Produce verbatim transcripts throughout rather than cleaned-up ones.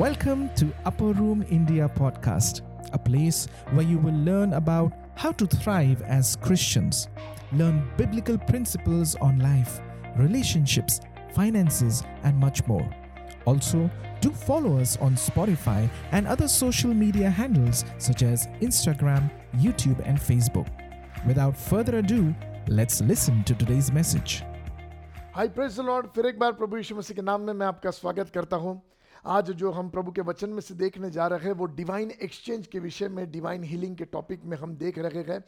Welcome to Upper Room India podcast, a place where you will learn about how to thrive as Christians, learn biblical principles on life, relationships, finances, and much more. Also, do follow us on Spotify and other social media handles such as Instagram, YouTube, and Facebook. Without further ado, let's listen to today's message. Hi, praise the Lord. फिर एक बार प्रभु यीशु मसीह के नाम में मैं आपका स्वागत करता हूँ। आज जो हम प्रभु के वचन में से देखने जा रहे हैं वो डिवाइन एक्सचेंज के विषय में, डिवाइन हीलिंग के टॉपिक में हम देख रहे हैं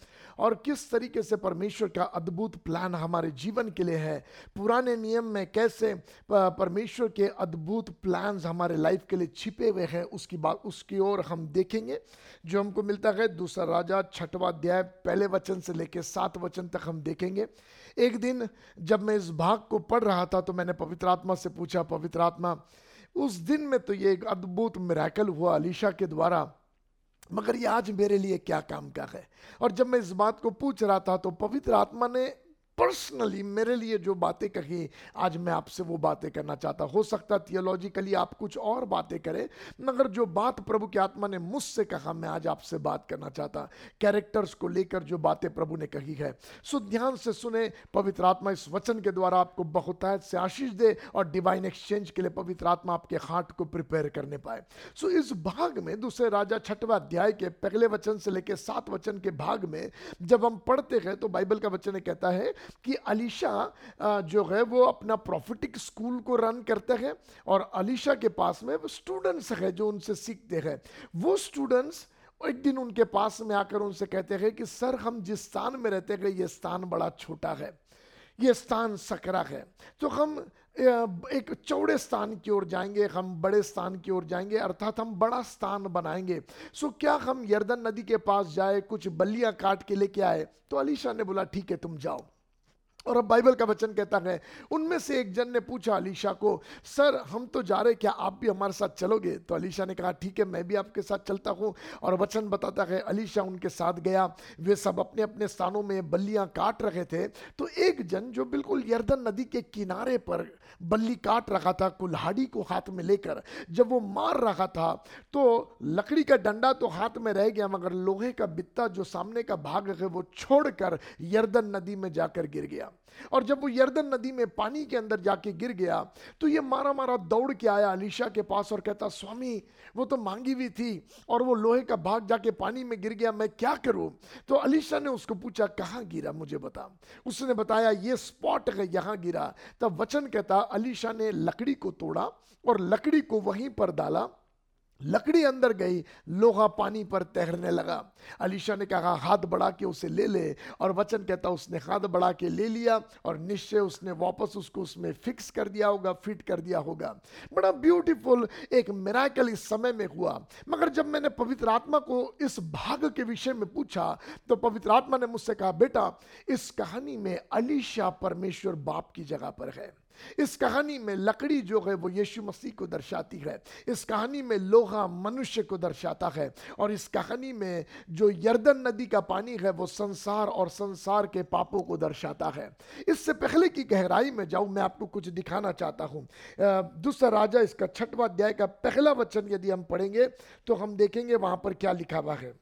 और किस तरीके से परमेश्वर का अद्भुत प्लान हमारे जीवन के लिए है। पुराने नियम में कैसे परमेश्वर के अद्भुत प्लान्स हमारे लाइफ के लिए छिपे हुए हैं, उसकी बात उसकी ओर हम देखेंगे जो हमको मिलता है दूसरा राजा छठवां अध्याय पहले वचन से लेकर सात वचन तक हम देखेंगे। एक दिन जब मैं इस भाग को पढ़ रहा था तो मैंने पवित्र आत्मा से पूछा, पवित्र आत्मा उस दिन में तो ये एक अद्भुत मिरेकल हुआ एलिशा के द्वारा, मगर ये आज मेरे लिए क्या काम का है। और जब मैं इस बात को पूछ रहा था तो पवित्र आत्मा ने पर्सनली मेरे लिए जो बातें कही, आज मैं आपसे वो बातें करना चाहता। हो सकता है थियोलॉजिकली आप कुछ और बातें करें, मगर जो बात प्रभु की आत्मा ने मुझसे कहा मैं आज आपसे बात करना चाहता, कैरेक्टर्स को लेकर जो बातें प्रभु ने कही है। सो ध्यान से सुने, पवित्र आत्मा इस वचन के द्वारा आपको बहुतायत से आशीष दे और डिवाइन एक्सचेंज के लिए पवित्र आत्मा आपके हार्ट को प्रिपेयर करने पाए। सो इस भाग में दूसरे राजा छठवां अध्याय के पहले वचन से लेकर सात वचन के भाग में जब हम पढ़ते हैं तो बाइबल का वचन कहता है कि एलिशा जो है वो अपना प्रॉफिटिक स्कूल को रन करते हैं और एलिशा के पास में स्टूडेंट्स हैं जो उनसे सीखते हैं। वो स्टूडेंट्स एक दिन उनके पास में आकर उनसे कहते हैं कि सर, हम जिस स्थान में रहते हैं ये स्थान बड़ा छोटा है, ये स्थान सकरा है, तो हम एक चौड़े स्थान की ओर जाएंगे, हम बड़े स्थान की ओर जाएंगे, अर्थात हम बड़ा स्थान बनाएंगे। सो क्या हम यर्दन नदी के पास जाए, कुछ बल्लियाँ काट के लेके आए? तो एलिशा ने बोला ठीक है तुम जाओ। और अब बाइबल का वचन कहता है उनमें से एक जन ने पूछा एलिशा को, सर हम तो जा रहे, क्या आप भी हमारे साथ चलोगे? तो एलिशा ने कहा ठीक है मैं भी आपके साथ चलता हूँ। और वचन बताता है एलिशा उनके साथ गया, वे सब अपने अपने स्थानों में बल्लियाँ काट रहे थे। तो एक जन जो बिल्कुल यर्दन नदी के किनारे पर बल्ली काट रहा था, कुल्हाड़ी को हाथ में लेकर जब वो मार रहा था तो लकड़ी का डंडा तो हाथ में रह गया, मगर लोहे का बित्ता जो सामने का भाग है वो छोड़कर यर्दन नदी में जाकर गिर गया। और जब वो यर्दन नदी में पानी के अंदर जाके गिर गया तो ये मारा मारा दौड़ के आया एलिशा के पास और कहता, स्वामी वो तो मांगी हुई थी और वो लोहे का भाग जाके पानी में गिर गया, मैं क्या करूं? तो एलिशा ने उसको पूछा कहाँ गिरा मुझे बता। उसने बताया ये स्पॉट है, यहाँ गिरा। तब वचन कहता एलिशा ने लकड़ी को तोड़ा और लकड़ी को वहीं पर डाला, लकड़ी अंदर गई, लोहा पानी पर तैरने लगा। एलिशा ने कहा हाथ बढ़ा के उसे ले ले, और वचन कहता उसने हाथ बढ़ा के ले लिया और निश्चय उसने वापस उसको उसमें फिक्स कर दिया होगा, फिट कर दिया होगा। बड़ा ब्यूटीफुल एक मिरेकल इस समय में हुआ। मगर जब मैंने पवित्र आत्मा को इस भाग के विषय में पूछा तो पवित्र आत्मा ने मुझसे कहा, बेटा इस कहानी में एलिशा परमेश्वर बाप की जगह पर है। इस कहानी में लकड़ी जो है वो यीशु मसीह को दर्शाती है, इस कहानी में लोहा मनुष्य को दर्शाता है, और इस कहानी में जो यर्दन नदी का पानी है वो संसार और संसार के पापों को दर्शाता है। इससे पहले की गहराई में जाऊं मैं आपको कुछ दिखाना चाहता हूं। दूसरा राजा इसका छठवां अध्याय का पहला वचन यदि हम पढ़ेंगे तो हम देखेंगे वहां पर क्या लिखा हुआ है।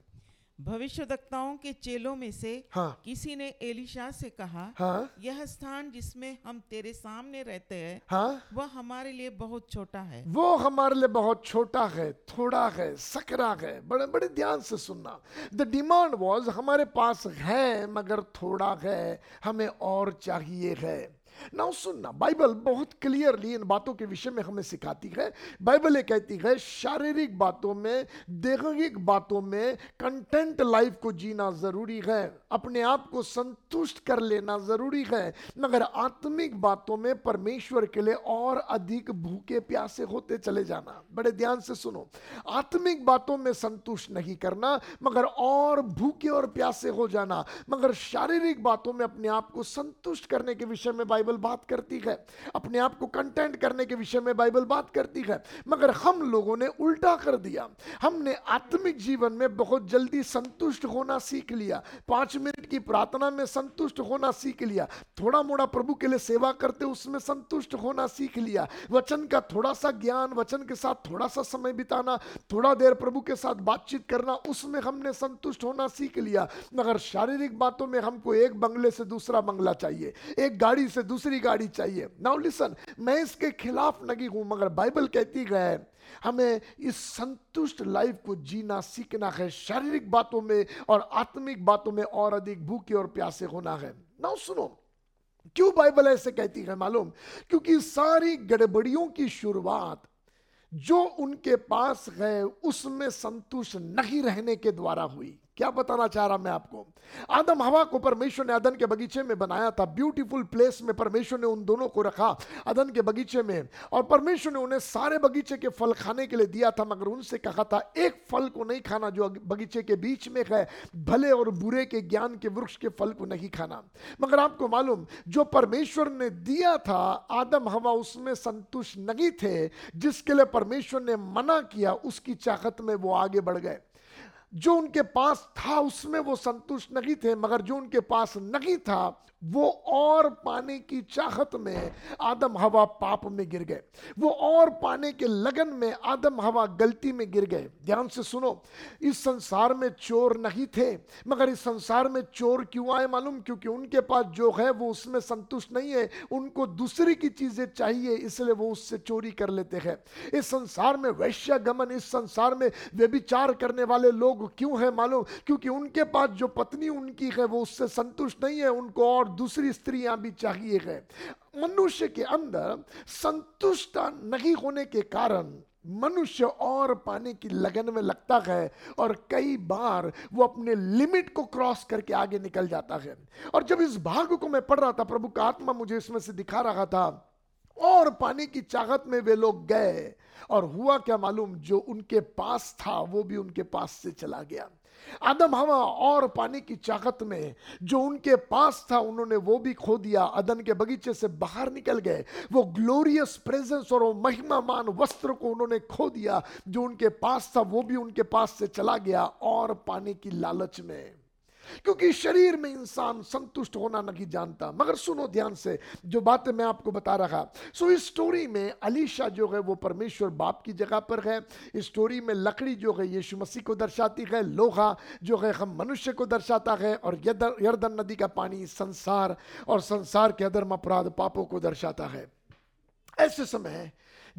भविष्यद्वक्ताओं के चेलों में से हाँ, किसी ने एलिशा से कहा हाँ, यह स्थान जिसमें हम तेरे सामने रहते हैं हाँ, वह हमारे लिए बहुत छोटा है। वो हमारे लिए बहुत छोटा है, थोड़ा है, सकरा है। बड़े बड़े ध्यान से सुनना। द डिमांड वाज हमारे पास है मगर थोड़ा है, हमें और चाहिए है। नाउ सुनना, बाइबल बहुत क्लियरली इन बातों के विषय में हमें सिखाती है। बाइबल ये कहती है शारीरिक बातों में, दैहिक बातों में कंटेंट लाइफ को जीना जरूरी है, अपने आप को संतुष्ट कर लेना जरूरी है, मगर आत्मिक बातों में परमेश्वर के लिए और अधिक भूखे प्यासे होते चले जाना। बड़े ध्यान से सुनो, आत्मिक बातों में संतुष्ट नहीं करना मगर और भूखे और प्यासे हो जाना, मगर शारीरिक बातों में अपने आप को संतुष्ट करने के विषय में बाइबल बाइबल बात करती है, अपने आप को कंटेंट करने के विषय में बाइबल बात करती है। मगर हम लोगों ने उल्टा कर दिया, हमने आत्मिक जीवन में बहुत जल्दी संतुष्ट होना सीख लिया, पाँच मिनट की प्रार्थना में संतुष्ट होना सीख लिया, थोड़ा मोड़ा प्रभु के लिए सेवा करते उसमें संतुष्ट होना सीख लिया, वचन का थोड़ा सा ज्ञान, वचन के साथ थोड़ा सा समय बिताना, थोड़ा देर प्रभु के साथ बातचीत करना, उसमें हमने संतुष्ट होना सीख लिया। मगर शारीरिक बातों में हमको एक बंगले से दूसरा बंगला चाहिए, एक गाड़ी से दूसरी गाड़ी चाहिए। नाउ लिसन, मैं इसके खिलाफ नहीं हूं, मगर बाइबल कहती है हमें इस संतुष्ट लाइफ को जीना सीखना है, शारीरिक बातों में और आत्मिक बातों में और अधिक भूखे और प्यासे होना है। नाउ सुनो, क्यों बाइबल ऐसे कहती है मालूम? क्योंकि सारी गड़बड़ियों की शुरुआत जो उनके पास है उसमें संतुष्ट नहीं रहने के द्वारा हुई। क्या बताना चाह रहा मैं आपको? आदम हवा को परमेश्वर ने आदन के बगीचे में बनाया था, ब्यूटीफुल प्लेस में परमेश्वर ने उन दोनों को रखा आदन के बगीचे में, और परमेश्वर ने उन्हें सारे बगीचे के फल खाने के लिए दिया था, मगर उनसे कहा था एक फल को नहीं खाना जो बगीचे के बीच में है, भले और बुरे के ज्ञान के वृक्ष के फल को नहीं खाना। मगर आपको मालूम, जो परमेश्वर ने दिया था आदम हवा उसमें संतुष्ट नहीं थे, जिसके लिए परमेश्वर ने मना किया उसकी चाहत में वो आगे बढ़ गए। जो उनके पास था उसमें वो संतुष्ट नहीं थे, मगर जो उनके पास नहीं था वो और पाने की चाहत में आदम हवा पाप में गिर गए, वो और पाने के लगन में आदम हवा गलती में गिर गए। ध्यान से सुनो, इस संसार में चोर नहीं थे, मगर इस संसार में चोर क्यों आए मालूम? क्योंकि उनके पास जो है वो उसमें संतुष्ट नहीं है, उनको दूसरी की चीजें चाहिए, इसलिए वो उससे चोरी कर लेते हैं। इस संसार में वैश्यागमन, इस संसार में व्यभिचार करने वाले लोग क्यों है मालूम? क्योंकि उनके पास जो पत्नी उनकी है वो उससे संतुष्ट नहीं है, उनको और दूसरी स्त्रियां भी चाहिए है। मनुष्य के अंदर संतुष्टता नहीं होने के कारण मनुष्य और पाने की लगन में लगता है, और कई बार वो अपने लिमिट को क्रॉस करके आगे निकल जाता है। और जब इस भाग को मैं पढ़ रहा था, प्रभु का आत्मा मुझे इसमें से दिखा रहा था, और पाने की चाहत में वे लोग गए, और हुआ क्या मालूम? जो उनके पास था वो भी उनके पास से चला गया। आदम हवा और पाने की चाहत में जो उनके पास था उन्होंने वो भी खो दिया, अदन के बगीचे से बाहर निकल गए। वो ग्लोरियस प्रेजेंस और वो महिमामान वस्त्र को उन्होंने खो दिया, जो उनके पास था वो भी उनके पास से चला गया, और पाने की लालच में। क्योंकि शरीर में इंसान संतुष्ट होना नहीं जानता। मगर सुनो ध्यान से जो बातें मैं आपको बता रहा। सो इस स्टोरी में एलीशा जो है वो परमेश्वर बाप की जगह पर है। इस स्टोरी में लकड़ी जो है यीशु मसीह को दर्शाती है, लोहा जो है हम मनुष्य को दर्शाता है, और यरदन नदी का पानी संसार और संसार के अधर्म अपराध पापों को दर्शाता है। ऐसे समय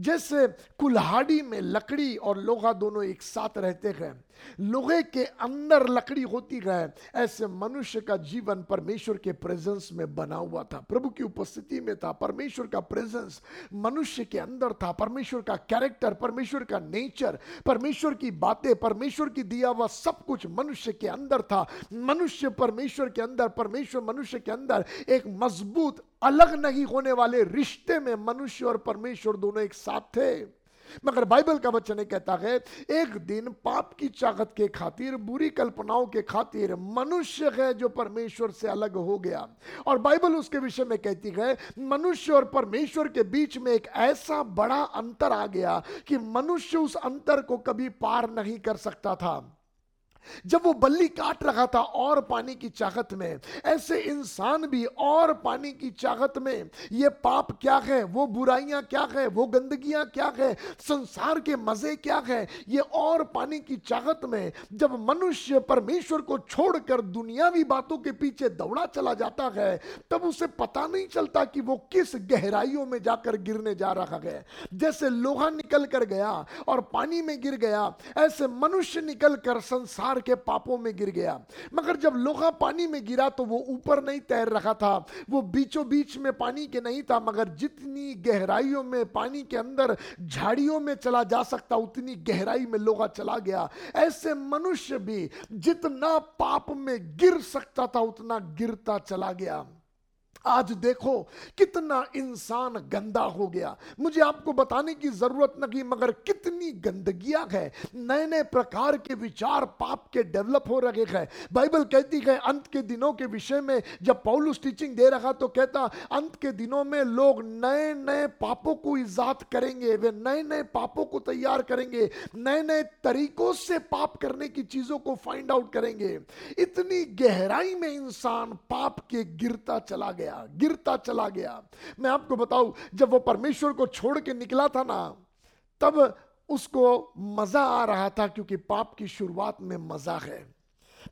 जैसे कुल्हाड़ी में लकड़ी और लोहा दोनों एक साथ रहते हैं, लोहे के अंदर लकड़ी होती है, ऐसे मनुष्य का जीवन परमेश्वर के प्रेजेंस में बना हुआ था, प्रभु की उपस्थिति में था। परमेश्वर का प्रेजेंस मनुष्य के अंदर था, परमेश्वर का कैरेक्टर, परमेश्वर का नेचर, परमेश्वर की बातें, परमेश्वर की दिया हुआ सब कुछ मनुष्य के अंदर था। मनुष्य परमेश्वर के अंदर, परमेश्वर मनुष्य के अंदर, एक मजबूत अलग नहीं होने वाले रिश्ते में मनुष्य और परमेश्वर दोनों एक साथ थे। मगर बाइबल का वचन कहता है एक दिन पाप की चाहत के खातिर, बुरी कल्पनाओं के खातिर मनुष्य है जो परमेश्वर से अलग हो गया, और बाइबल उसके विषय में कहती है मनुष्य और परमेश्वर के बीच में एक ऐसा बड़ा अंतर आ गया कि मनुष्य उस अंतर को कभी पार नहीं कर सकता था। जब वो बल्ली काट रहा था और पानी की चाहत में, ऐसे इंसान भी और पानी की चाहत में ये पाप क्या है, वो बुराइयां क्या है, वो गंदगियां क्या है, संसार के मजे क्या है, ये और पानी की चाहत में जब मनुष्य परमेश्वर को छोड़कर दुनियावी बातों के पीछे दौड़ा चला जाता है, तब उसे पता नहीं चलता कि वो किस गहराइयों में जाकर गिरने जा रहा है। जैसे लोहा निकल कर गया और पानी में गिर गया, ऐसे मनुष्य निकल कर संसार के पापों में गिर गया। मगर जब लोहा पानी में गिरा तो वो ऊपर नहीं तैर रहा था, वो बीचों बीच में पानी के नहीं था, मगर जितनी गहराइयों में पानी के अंदर झाड़ियों में चला जा सकता उतनी गहराई में लोहा चला गया। ऐसे मनुष्य भी जितना पाप में गिर सकता था उतना गिरता चला गया। आज देखो कितना इंसान गंदा हो गया। मुझे आपको बताने की जरूरत नहीं, मगर कितनी गंदगियां है, नए नए प्रकार के विचार पाप के डेवलप हो रहे हैं। बाइबल कहती है अंत के दिनों के विषय में, जब पौलुस टीचिंग दे रहा तो कहता अंत के दिनों में लोग नए नए पापों को इजाद करेंगे, वे नए नए पापों को तैयार करेंगे, नए नए तरीकों से पाप करने की चीजों को फाइंड आउट करेंगे। इतनी गहराई में इंसान पाप के गिरता चला गया गिरता चला गया। मैं आपको बताऊं, जब वो परमेश्वर को छोड़ के निकला था ना, तब उसको मजा आ रहा था, क्योंकि पाप की शुरुआत में मजा है,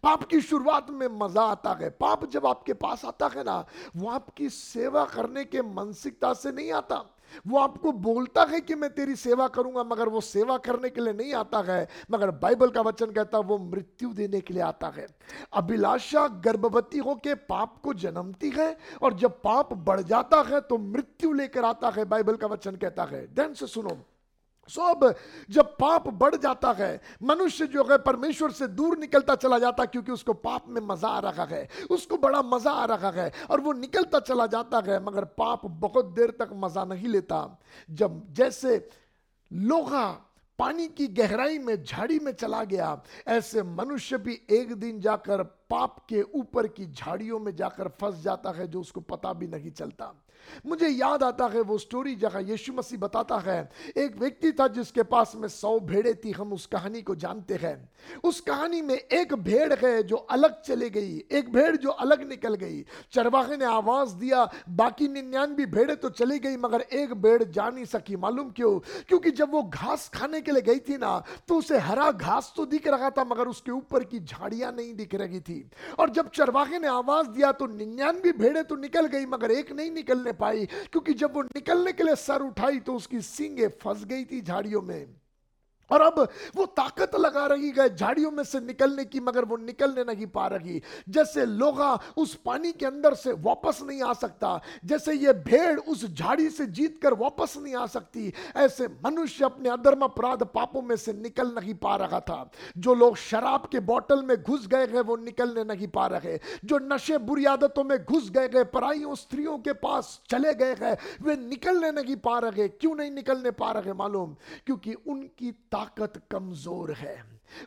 पाप की शुरुआत में मजा आता है। पाप जब आपके पास आता है ना, वो आपकी सेवा करने के मानसिकता से नहीं आता। वो आपको बोलता है कि मैं तेरी सेवा करूंगा, मगर वो सेवा करने के लिए नहीं आता है, मगर बाइबल का वचन कहता है वो मृत्यु देने के लिए आता है। अभिलाषा गर्भवती होकर पाप को जन्मती है, और जब पाप बढ़ जाता है तो मृत्यु लेकर आता है, बाइबल का वचन कहता है। ध्यान से सुनो। सो अब जब पाप बढ़ जाता है, मनुष्य जो है परमेश्वर से दूर निकलता चला जाता, क्योंकि उसको पाप में मजा आ रहा है, उसको बड़ा मजा आ रहा है, और वो निकलता चला जाता है, मगर पाप बहुत देर तक मजा नहीं लेता। जब जैसे लोहा पानी की गहराई में, झाड़ी में चला गया, ऐसे मनुष्य भी एक दिन जाकर पाप के ऊपर की झाड़ियों में जाकर फंस जाता है, जो उसको पता भी नहीं चलता। मुझे याद आता है वो स्टोरी जहाँ यीशु मसीह बताता है, एक व्यक्ति था जिसके पास में सौ भेड़ें थी। हम उस कहानी को जानते हैं। उस कहानी में एक भेड़ है जो अलग चले गई, एक भेड़ जो अलग निकल गई। चरवाहे ने आवाज दिया, बाकी निन्यानवे भेड़ें तो चली गई, मगर एक भेड़ जा नहीं सकी। मालूम क्यों? क्योंकि जब वो घास खाने के लिए गई थी ना, तो उसे हरा घास तो दिख रहा था, मगर उसके ऊपर की झाड़ियां नहीं दिख रही थी। और जब चरवाहे ने आवाज दिया तो निन्यानवे भेड़ें तो निकल गई, मगर एक नहीं निकलने पाई, क्योंकि जब वो निकलने के लिए सर उठाई तो उसकी सींगें फंस गई थी झाड़ियों में। और अब वो ताकत लगा रही है झाड़ियों में से निकलने की, मगर वो निकलने नहीं पा रही। जैसे लोहा उस पानी के अंदर से वापस नहीं आ सकता, जैसे ये भेड़ उस झाड़ी से जीत कर वापस नहीं आ सकती, ऐसे मनुष्य अपने अधर्म अपराध पापों में से निकल नहीं पा रहा था। जो लोग शराब के बोतल में घुस गए हैं वो निकलने नहीं पा रहे, जो नशे बुरी आदतों में घुस गए हैं, पराइयों स्त्रियों के पास चले गए हैं, वे निकलने नहीं पा रहे। क्यों नहीं निकलने पा रहे मालूम? क्योंकि उनकी ताकत कमजोर है,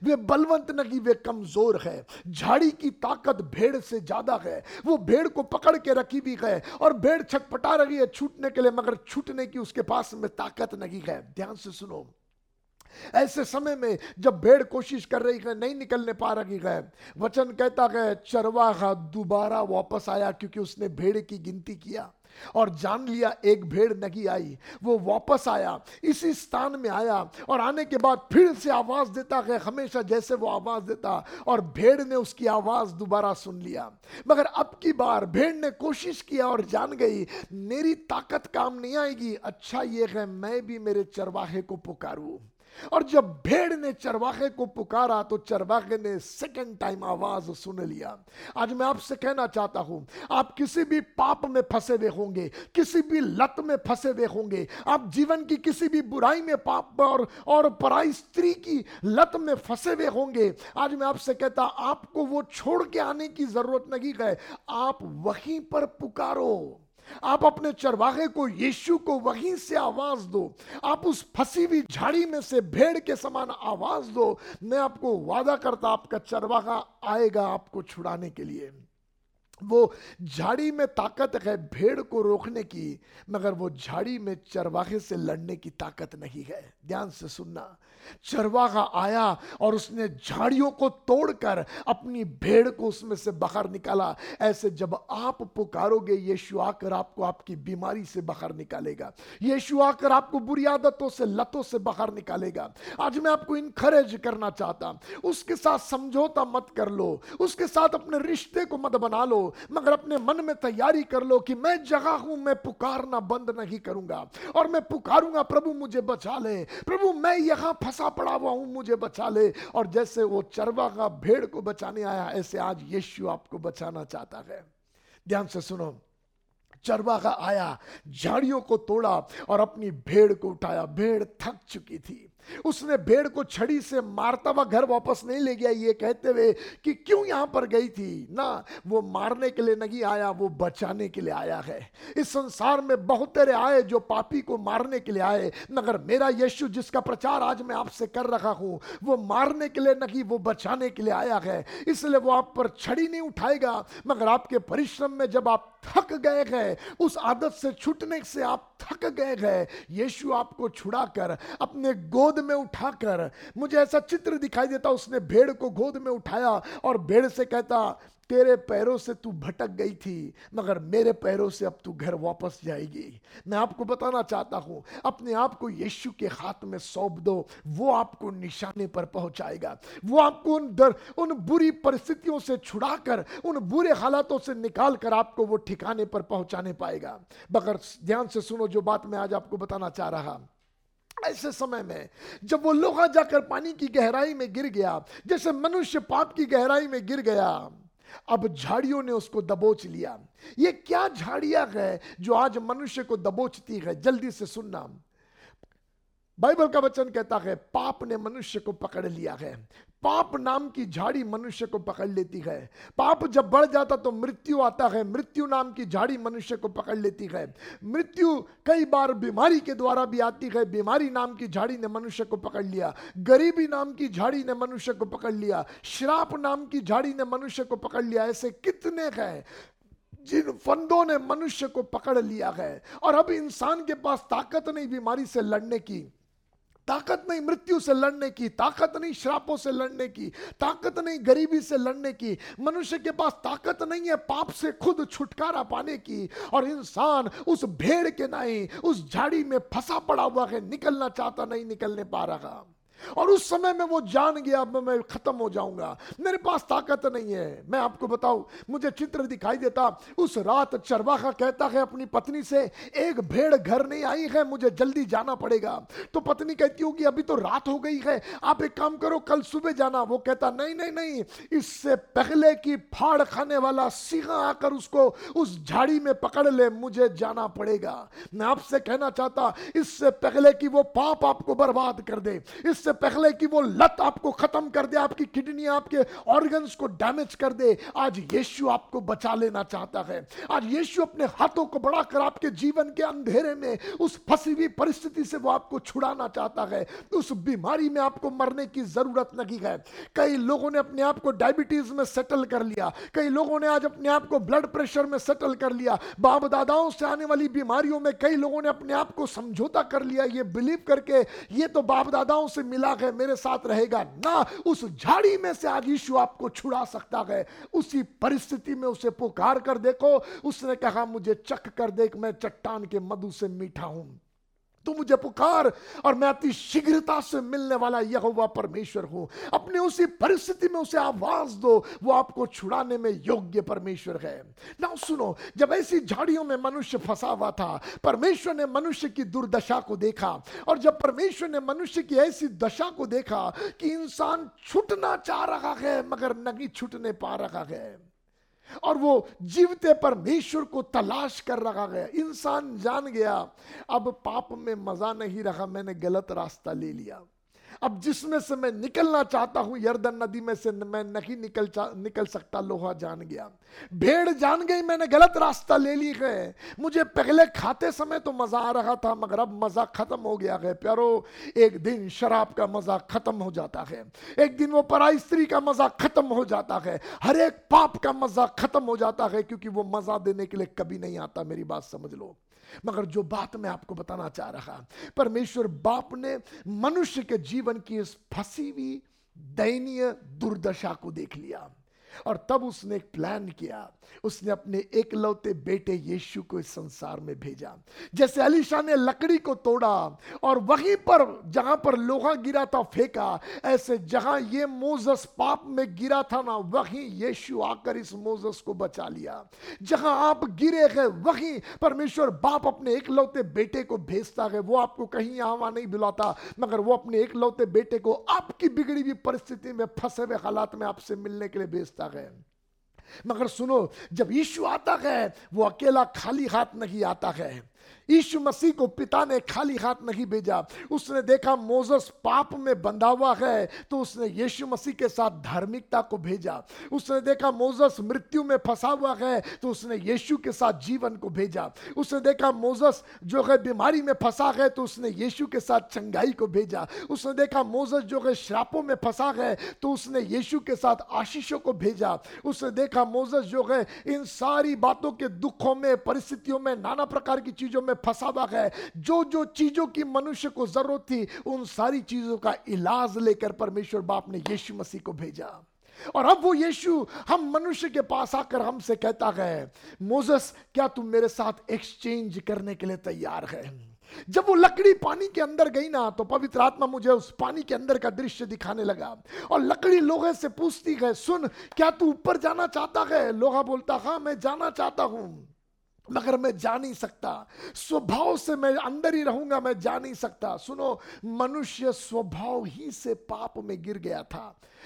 वे बलवंत नहीं, वे कमजोर है। झाड़ी की ताकत भेड़ से ज्यादा है। वो भेड़ को पकड़ के रखी भी है और भेड़ छटपटा रही है छूटने के लिए, मगर छूटने की उसके पास में ताकत नहीं है। ध्यान से सुनो, ऐसे समय में जब भेड़ कोशिश कर रही है, नहीं निकलने पा रही है, वचन कहता है चरवाहा दोबारा वापस आया, क्योंकि उसने भेड़ की गिनती किया और जान लिया एक भेड़ नहीं आई। वो वापस आया, इसी स्थान में आया, और आने के बाद फिर से आवाज देता है, हमेशा जैसे वो आवाज देता, और भेड़ ने उसकी आवाज दोबारा सुन लिया। मगर अब की बार भेड़ ने कोशिश किया और जान गई मेरी ताकत काम नहीं आएगी, अच्छा ये है मैं भी मेरे चरवाहे को पुकारूं। और जब भेड़ ने चरवाहे को पुकारा तो चरवाहे ने सेकंड टाइम आवाज सुन लिया। आज मैं आपसे कहना चाहता हूं, आप किसी भी पाप में फंसे हुए होंगे, किसी भी लत में फंसे हुए होंगे, आप जीवन की किसी भी बुराई में, पाप और और पराई स्त्री की लत में फंसे हुए होंगे, आज मैं आपसे कहता, आपको वो छोड़ के आने की जरूरत नहीं है। आप वहीं पर पुकारो, आप अपने चरवाहे को, यीशु को वहीं से आवाज दो, आप उस फंसी हुई झाड़ी में से भेड़ के समान आवाज दो। मैं आपको वादा करता, आपका चरवाहा आएगा आपको छुड़ाने के लिए। वो झाड़ी में ताकत है भेड़ को रोकने की, मगर वो झाड़ी में चरवाहे से लड़ने की ताकत नहीं है। ध्यान से सुनना, चरवाहा आया और उसने झाड़ियों को तोड़कर अपनी भेड़ को उसमें से बाहर निकाला। ऐसे जब आप पुकारोगे, यीशु आकर आपको आपकी बीमारी से बाहर निकालेगा, यीशु आकर आपको बुरी आदतों से, लतों से बाहर निकालेगा। आज मैं आपको इनकरेज करना चाहता, उसके साथ समझौता मत कर लो, उसके साथ अपने रिश्ते को मत बना लो, मगर अपने मन में तैयारी कर लो कि मैं जगह हूं, मैं पुकारना बंद नहीं करूंगा, और मैं पुकारूंगा प्रभु मुझे बचा ले, प्रभु मैं यहां फंसा पड़ा हुआ हूं मुझे बचा ले। और जैसे वो चरवाहा भेड़ को बचाने आया, ऐसे आज यीशु आपको बचाना चाहता है। ध्यान से सुनो, चरवाहा आया, झाड़ियों को तोड़ा और अपनी भेड़ को उठाया। भेड़ थक चुकी थी, उसने भेड़ को छड़ी से मारता हुआ घर वापस नहीं ले गया ये कहते हुए कि क्यों यहाँ पर गई थी। ना, वो मारने के लिए नहीं आया, वो बचाने के लिए आया है। इस संसार में बहुत तेरे आए जो पापी को मारने के लिए आए, मगर मेरा यीशु जिसका प्रचार आज मैं आपसे कर रहा हूँ वो मारने के लिए नहीं, वो बचाने के लिए आया है। इसलिए वो आप पर छड़ी नहीं उठाएगा, मगर आपके परिश्रम में जब आप थक गए हैं, उस आदत से छूटने से आप थक गए हैं, यीशु आपको छुड़ाकर अपने गोद में उठाकर, मुझे ऐसा चित्र दिखाई देता, उसने भेड़ को गोद में उठाया और भेड़ से कहता, तेरे पैरों से तू भटक गई थी, मगर मेरे पैरों से अब तू घर वापस जाएगी। मैं आपको बताना चाहता हूँ, अपने आप को यीशु के हाथ में सौंप दो, वो आपको निशाने पर पहुँचाएगा। वो आपको उन डर, उन बुरी परिस्थितियों से छुड़ाकर, उन बुरे हालातों से निकाल कर आपको वो ठिकाने पर पहुँचाने पाएगा। मगर ध्यान से सुनो जो बात मैं आज आपको बताना चाह रहा। ऐसे समय में जब वो लोहा जाकर पानी की गहराई में गिर गया, जैसे मनुष्य पाप की गहराई में गिर गया, अब झाड़ियों ने उसको दबोच लिया। ये क्या झाड़ियां हैं जो आज मनुष्य को दबोचती है? जल्दी से सुनना, बाइबल का वचन कहता है पाप ने मनुष्य को पकड़ लिया है। पाप नाम की झाड़ी मनुष्य को पकड़ लेती है। पाप जब बढ़ जाता तो मृत्यु आता है। मृत्यु नाम की झाड़ी मनुष्य को पकड़ लेती है। मृत्यु कई बार बीमारी के द्वारा भी आती है। बीमारी नाम की झाड़ी ने मनुष्य को पकड़ लिया। गरीबी नाम की झाड़ी ने मनुष्य को पकड़ लिया। श्राप नाम की झाड़ी ने मनुष्य को पकड़ लिया। ऐसे कितने हैं जिन फंदों ने मनुष्य को पकड़ लिया है, और अब इंसान के पास ताकत नहीं बीमारी से लड़ने की, ताकत नहीं मृत्यु से लड़ने की, ताकत नहीं श्रापों से लड़ने की, ताकत नहीं गरीबी से लड़ने की। मनुष्य के पास ताकत नहीं है पाप से खुद छुटकारा पाने की, और इंसान उस भेड़ के नहीं, उस झाड़ी में फंसा पड़ा हुआ है, निकलना चाहता नहीं, निकलने पा रहा। और उस समय में वो जान गया अब मैं खत्म हो जाऊंगा, मेरे पास ताकत नहीं है। मैं आपको बताऊं, मुझे चित्र दिखाई देता, उस रात चरवाहा कहता है अपनी पत्नी से, एक भेड़ घर नहीं आई है, मुझे जल्दी जाना पड़ेगा। तो पत्नी कहती होगी अभी तो रात हो गई है, आप एक काम करो कल सुबह जाना। वो कहता नहीं नहीं नहीं, इससे पहले कि फाड़ खाने वाला सिंह आकर उसको उस झाड़ी में पकड़ ले, मुझे जाना पड़ेगा। मैं आपसे कहना चाहता, इससे पहले कि वो पाप आपको बर्बाद कर दे, इससे पहले कि वो लत आपको खत्म कर दे, आपकी किडनी, आपके ऑर्गन्स को डैमेज कर दे, आज यीशु आपको बचा लेना चाहता है। आज यीशु अपने हाथों को बढ़ाकर आपके जीवन के अंधेरे में उस फंसी हुई परिस्थिति से वो आपको छुड़ाना चाहता है। उस बीमारी में आपको मरने की जरूरत नहीं है। कई लोगों ने अपने आप को डायबिटीज में सेटल कर लिया, कई लोगों ने आज अपने आप को ब्लड प्रेशर में सेटल कर लिया, बाप दादाओं से आने वाली बीमारियों में कई लोगों ने अपने आप को समझौता कर लिया, ये बिलीव करके ये तो बाप दादाओं से है, मेरे साथ रहेगा ना। उस झाड़ी में से आज यीशु आपको छुड़ा सकता है। उसी परिस्थिति में उसे पुकार कर देखो, उसने कहा मुझे चख कर देख, मैं चट्टान के मधु से मीठा हूं, तू मुझे पुकार और मैं अति शीघ्रता से मिलने वाला यहोवा परमेश्वर हूं। अपने उसी परिस्थिति में उसे आवाज दो, वो आपको छुड़ाने में योग्य परमेश्वर है। नाउ सुनो, जब ऐसी झाड़ियों में मनुष्य फंसा हुआ था, परमेश्वर ने मनुष्य की दुर्दशा को देखा, और जब परमेश्वर ने मनुष्य की ऐसी दशा को देखा कि इंसान छूटना चाह रहा है मगर नहीं छूटने पा रहा है, और वो जीवते परमेश्वर को तलाश कर रहा है, इंसान जान गया अब पाप में मजा नहीं रहा, मैंने गलत रास्ता ले लिया। अब जिसमें से मैं निकलना चाहता हूं, यर्दन नदी में से मैं नहीं निकल निकल सकता। लोहा जान गया, भेड़ जान गई, मैंने गलत रास्ता ले ली है। मुझे पहले खाते समय तो मजा आ रहा था, मगर अब मजा खत्म हो गया है। प्यारो, एक दिन शराब का मजा खत्म हो जाता है, एक दिन वो पराई स्त्री का मजा खत्म हो जाता है, हर एक पाप का मजा खत्म हो जाता है, क्योंकि वो मजा देने के लिए कभी नहीं आता। मेरी बात समझ लो। मगर जो बात मैं आपको बताना चाह रहा, परमेश्वर बाप ने मनुष्य के जीवन की इस फंसी हुई दयनीय दुर्दशा को देख लिया, और तब उसने एक प्लान किया। उसने अपने एकलौते बेटे यीशु को इस संसार में भेजा। जैसे एलिशा ने लकड़ी को तोड़ा और वहीं पर जहां पर लोहा गिरा था फेंका, ऐसे जहां ये मोसेस पाप में गिरा था ना, वहीं यीशु आकर इस मोसेस को बचा लिया। जहां आप गिरे हैं, वहीं परमेश्वर बाप अपने एकलौते बेटे को भेजता है। वो आपको कहीं यहाँ नहीं बुलाता, मगर वो अपने एकलौते बेटे को आपकी बिगड़ी हुई परिस्थिति में, फंसे हुए हालात में आपसे मिलने के लिए भेजता है। मगर सुनो, जब यीशु आता है वो अकेला खाली हाथ नहीं आता है। यीशु मसीह को पिता ने खाली हाथ नहीं भेजा। उसने देखा मोसेस पाप में बंधा हुआ है तो उसने यीशु मसीह के साथ धार्मिकता को भेजा। उसने देखा मोसेस मृत्यु में फंसा हुआ है तो उसने यीशु के साथ जीवन को भेजा। उसने देखा मोसेस जो है बीमारी में फंसा है तो उसने यीशु के साथ चंगाई को भेजा। उसने देखा मोसेस जो है श्रापों में फंसा है तो उसने यीशु के साथ आशीषों को भेजा। उसने देखा मोसेस जो है इन सारी बातों के दुखों में, परिस्थितियों में, नाना प्रकार की चीजों में फंसा हुआ है, जो जो चीजों की मनुष्य को जरूरत थी उन सारी चीजों का इलाज लेकर परमेश्वर बाप ने यीशु मसीह को भेजा। और अब वो यीशु हम मनुष्य के पास आकर हमसे कहता है, मोसेस क्या तुम मेरे साथ एक्सचेंज करने के लिए तैयार है? जब वो लकड़ी पानी के अंदर गई ना तो पवित्र आत्मा मुझे उस पानी के अंदर का दृश्य दिखाने लगा और लकड़ी लोहे से पूछती है, सुन क्या तू ऊपर जाना चाहता है? लोहा बोलता, हाँ मैं जाना चाहता हूं मगर मैं जा नहीं सकता, स्वभाव से मैं अंदर ही रहूंगा, मैं जा नहीं सकता। सुनो, मनुष्य स्वभाव ही से पाप में गिर गया था,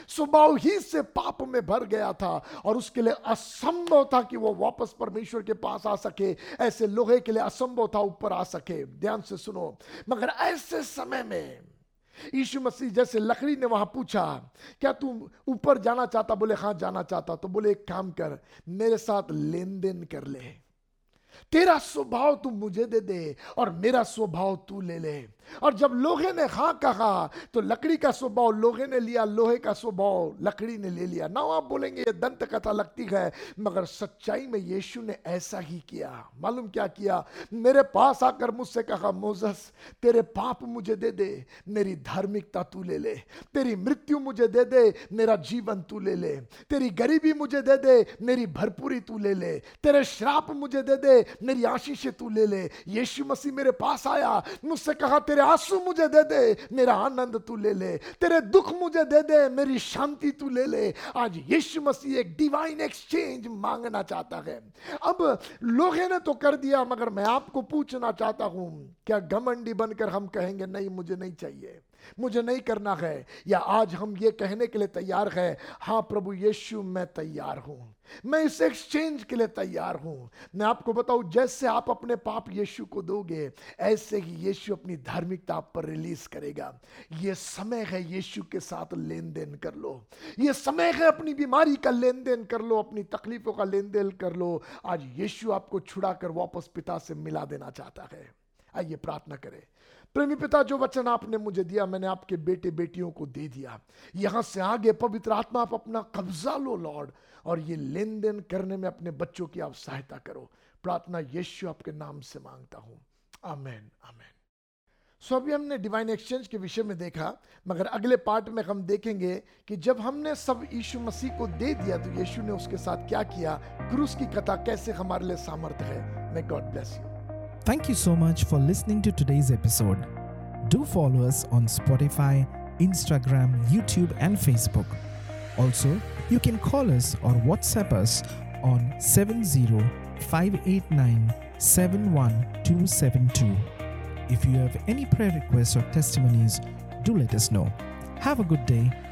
स्वभाव ही से पाप में भर गया था और उसके लिए असंभव था कि वो वापस परमेश्वर के पास आ सके। ऐसे लोहे के लिए असंभव था ऊपर आ सके। ध्यान से सुनो, मगर ऐसे समय में यीशु मसीह जैसे लकड़ी ने वहां पूछा, क्या तू ऊपर जाना चाहता? बोले हाँ जाना चाहता। तो बोले एक काम कर, मेरे साथ लेन देन कर ले, तेरा स्वभाव तू मुझे दे दे और मेरा स्वभाव तू ले ले। और जब लोहे ने हाँ कहा तो लकड़ी का स्वभाव लोहे ने लिया, लोहे का स्वभाव लकड़ी ने ले लिया। ना आप बोलेंगे ये दंत कथा लगती है, मगर सच्चाई में यीशु ने ऐसा ही किया। मालूम क्या किया? मेरे पास आकर मुझसे कहा, मोसेस तेरे पाप मुझे दे दे, मेरी धार्मिकता तू ले ले, तेरी मृत्यु मुझे दे दे, मेरा जीवन तू ले ले, तेरी गरीबी मुझे दे दे, मेरी भरपूरी तू ले ले, तेरे श्राप मुझे दे दे, मेरी आशीषें तू ले ले। यीशु मसीह मेरे पास आया, मुझसे कहा तेरे आंसू मुझे दे दे, मेरा आनंद तू ले ले, तेरे दुख मुझे दे दे, मेरी शांति तू ले ले। आज यीशु मसीह एक डिवाइन एक्सचेंज मांगना चाहता है। अब लोहे ने तो कर दिया, मगर मैं आपको पूछना चाहता हूं, क्या घमंडी बनकर हम कहेंगे नहीं मुझे नहीं चाहिए, मुझे नहीं करना है? या आज हम ये कहने के लिए तैयार है, हाँ प्रभु यीशु मैं तैयार हूं, मैं इस एक्सचेंज के लिए तैयार हूं। मैं आपको बताऊं, जैसे आप अपने पाप यीशु को दोगे ऐसे ही यीशु अपनी धार्मिकता आप पर रिलीज करेगा। ये समय है यीशु के साथ लेन देन कर लो, ये समय है अपनी बीमारी का लेन देन कर लो, अपनी तकलीफों का लेन देन कर लो। आज यीशु आपको छुड़ा कर वापस पिता से मिला देना चाहता है। आइए प्रार्थना करें। प्रेमी पिता, जो वचन आपने मुझे दिया मैंने आपके बेटे बेटियों को दे दिया, यहाँ से आगे पवित्र आत्मा आप अपना कब्जा लो लॉर्ड, और ये लेन देन करने में अपने बच्चों की आप सहायता करो। प्रार्थना यीशु आपके नाम से मांगता हूँ, आमेन आमेन। सो अभी हमने डिवाइन एक्सचेंज के विषय में देखा, मगर अगले पार्ट में हम देखेंगे कि जब हमने सब यीशु मसीह को दे दिया तो यीशु ने उसके साथ क्या किया, क्रूस की कथा कैसे हमारे लिए सामर्थ्य है। May God bless you. Thank you so much for listening to today's episode. Do follow us on Spotify, Instagram, YouTube and Facebook. Also, you can call us or WhatsApp us on seven zero five eight nine seven one two seven two. If you have any prayer requests or testimonies, do let us know. Have a good day.